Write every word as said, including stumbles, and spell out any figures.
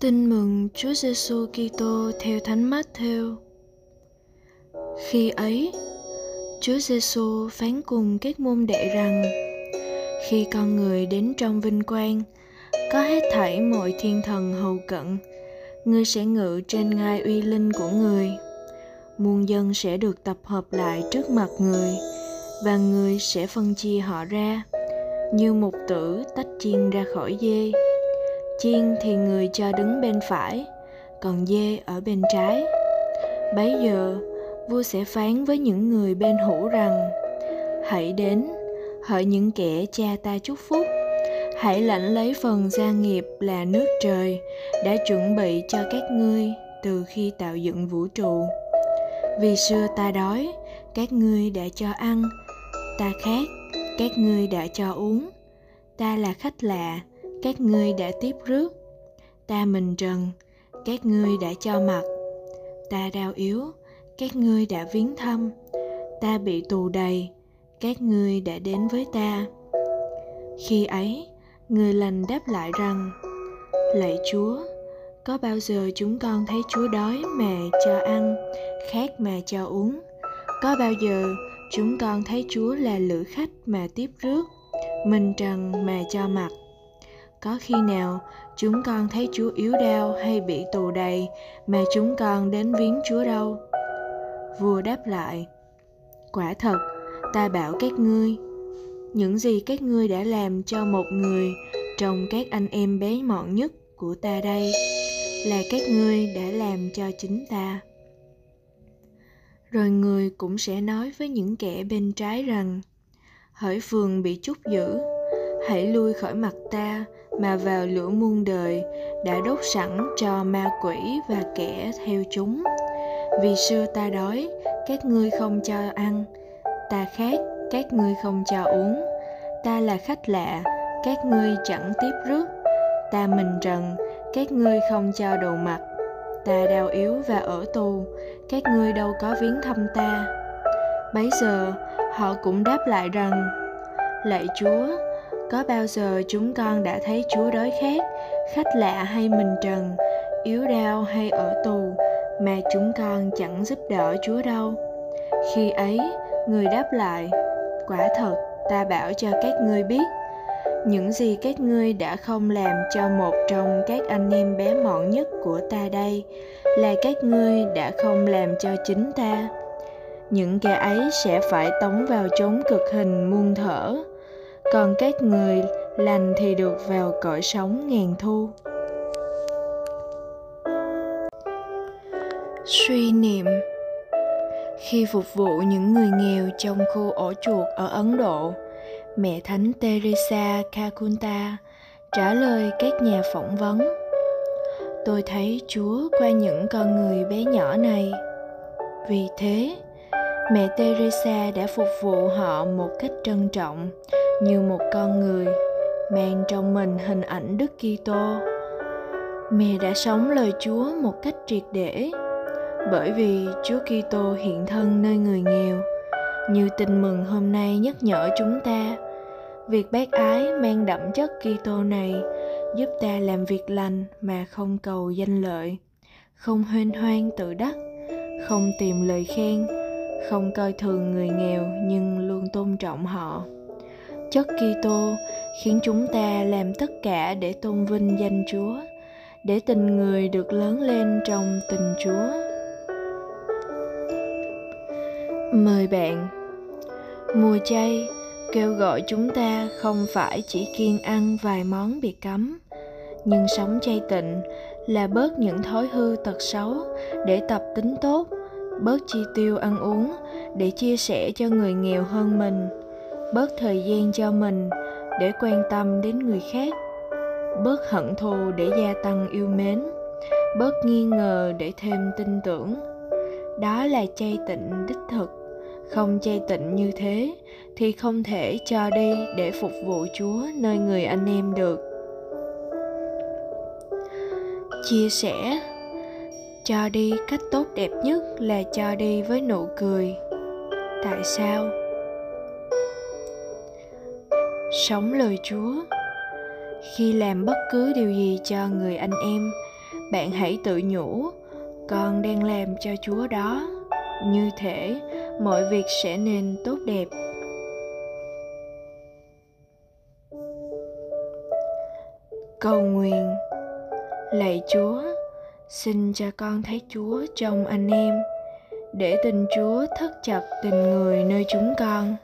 Tin mừng Chúa Giêsu Kitô theo Thánh Matthew. Khi ấy, Chúa Giêsu phán cùng các môn đệ rằng: Khi con người đến trong vinh quang, có hết thảy mọi thiên thần hầu cận, ngươi sẽ ngự trên ngai uy linh của người. Muôn dân sẽ được tập hợp lại trước mặt người, và người sẽ phân chia họ ra, như mục tử tách chiên ra khỏi dê. Chiên thì người cho đứng bên phải, còn dê ở bên trái. Bấy giờ, vua sẽ phán với những người bên hữu rằng: Hãy đến, hỡi những kẻ cha ta chúc phúc, hãy lãnh lấy phần gia nghiệp là nước trời đã chuẩn bị cho các ngươi từ khi tạo dựng vũ trụ. Vì xưa ta đói, các ngươi đã cho ăn, ta khát, các ngươi đã cho uống, ta là khách lạ, các ngươi đã tiếp rước, ta mình trần, các ngươi đã cho mặc, ta đau yếu, các ngươi đã viếng thăm, ta bị tù đầy, các ngươi đã đến với ta. Khi ấy, người lành đáp lại rằng: Lạy Chúa, có bao giờ chúng con thấy Chúa đói mà cho ăn, khát mà cho uống? Có bao giờ chúng con thấy Chúa là lữ khách mà tiếp rước, mình trần mà cho mặc? Có khi nào chúng con thấy Chúa yếu đau hay bị tù đầy mà chúng con đến viếng Chúa đâu? Vua đáp lại: Quả thật, ta bảo các ngươi, những gì các ngươi đã làm cho một người trong các anh em bé mọn nhất của ta đây, là các ngươi đã làm cho chính ta. Rồi người cũng sẽ nói với những kẻ bên trái rằng: Hỡi phường bị chúc giữ, hãy lui khỏi mặt ta mà vào lửa muôn đời đã đốt sẵn cho ma quỷ và kẻ theo chúng. Vì xưa ta đói, các ngươi không cho ăn, ta khát, các ngươi không cho uống, ta là khách lạ, các ngươi chẳng tiếp rước, ta mình trần, các ngươi không cho đồ mặc, ta đau yếu và ở tù, các ngươi đâu có viếng thăm ta. Bấy giờ họ cũng đáp lại rằng: Lạy Chúa, có bao giờ chúng con đã thấy Chúa đói khát, khách lạ hay mình trần, yếu đau hay ở tù, mà chúng con chẳng giúp đỡ Chúa đâu? Khi ấy, người đáp lại: Quả thật, ta bảo cho các ngươi biết, những gì các ngươi đã không làm cho một trong các anh em bé mọn nhất của ta đây, là các ngươi đã không làm cho chính ta. Những kẻ ấy sẽ phải tống vào chốn cực hình muôn thở, còn các người lành thì được vào cõi sống ngàn thu. Suy niệm. Khi phục vụ những người nghèo trong khu ổ chuột ở Ấn Độ, Mẹ Thánh Teresa Calcutta trả lời các nhà phỏng vấn: Tôi thấy Chúa qua những con người bé nhỏ này. Vì thế, Mẹ Teresa đã phục vụ họ một cách trân trọng, như một con người mang trong mình hình ảnh Đức Kitô. Mẹ đã sống lời Chúa một cách triệt để, bởi vì Chúa Kitô hiện thân nơi người nghèo, như tin mừng hôm nay nhắc nhở chúng ta. Việc bác ái mang đậm chất Kitô này giúp ta làm việc lành mà không cầu danh lợi, không huênh hoang tự đắc, không tìm lời khen, không coi thường người nghèo nhưng luôn tôn trọng họ. Chất Kitô khiến chúng ta làm tất cả để tôn vinh danh Chúa, để tình người được lớn lên trong tình Chúa. Mời bạn. Mùa chay kêu gọi chúng ta không phải chỉ kiêng ăn vài món bị cấm, nhưng sống chay tịnh là bớt những thói hư tật xấu để tập tính tốt, bớt chi tiêu ăn uống để chia sẻ cho người nghèo hơn mình, bớt thời gian cho mình để quan tâm đến người khác, bớt hận thù để gia tăng yêu mến, bớt nghi ngờ để thêm tin tưởng. Đó là chay tịnh đích thực. Không chay tịnh như thế thì không thể cho đi để phục vụ Chúa nơi người anh em được. Chia sẻ. Cho đi cách tốt đẹp nhất là cho đi với nụ cười. Tại sao? Sống lời Chúa. Khi làm bất cứ điều gì cho người anh em, bạn hãy tự nhủ, con đang làm cho Chúa đó. Như thế, mọi việc sẽ nên tốt đẹp. Cầu nguyện. Lạy Chúa, xin cho con thấy Chúa trong anh em, để tình Chúa thắt chặt tình người nơi chúng con.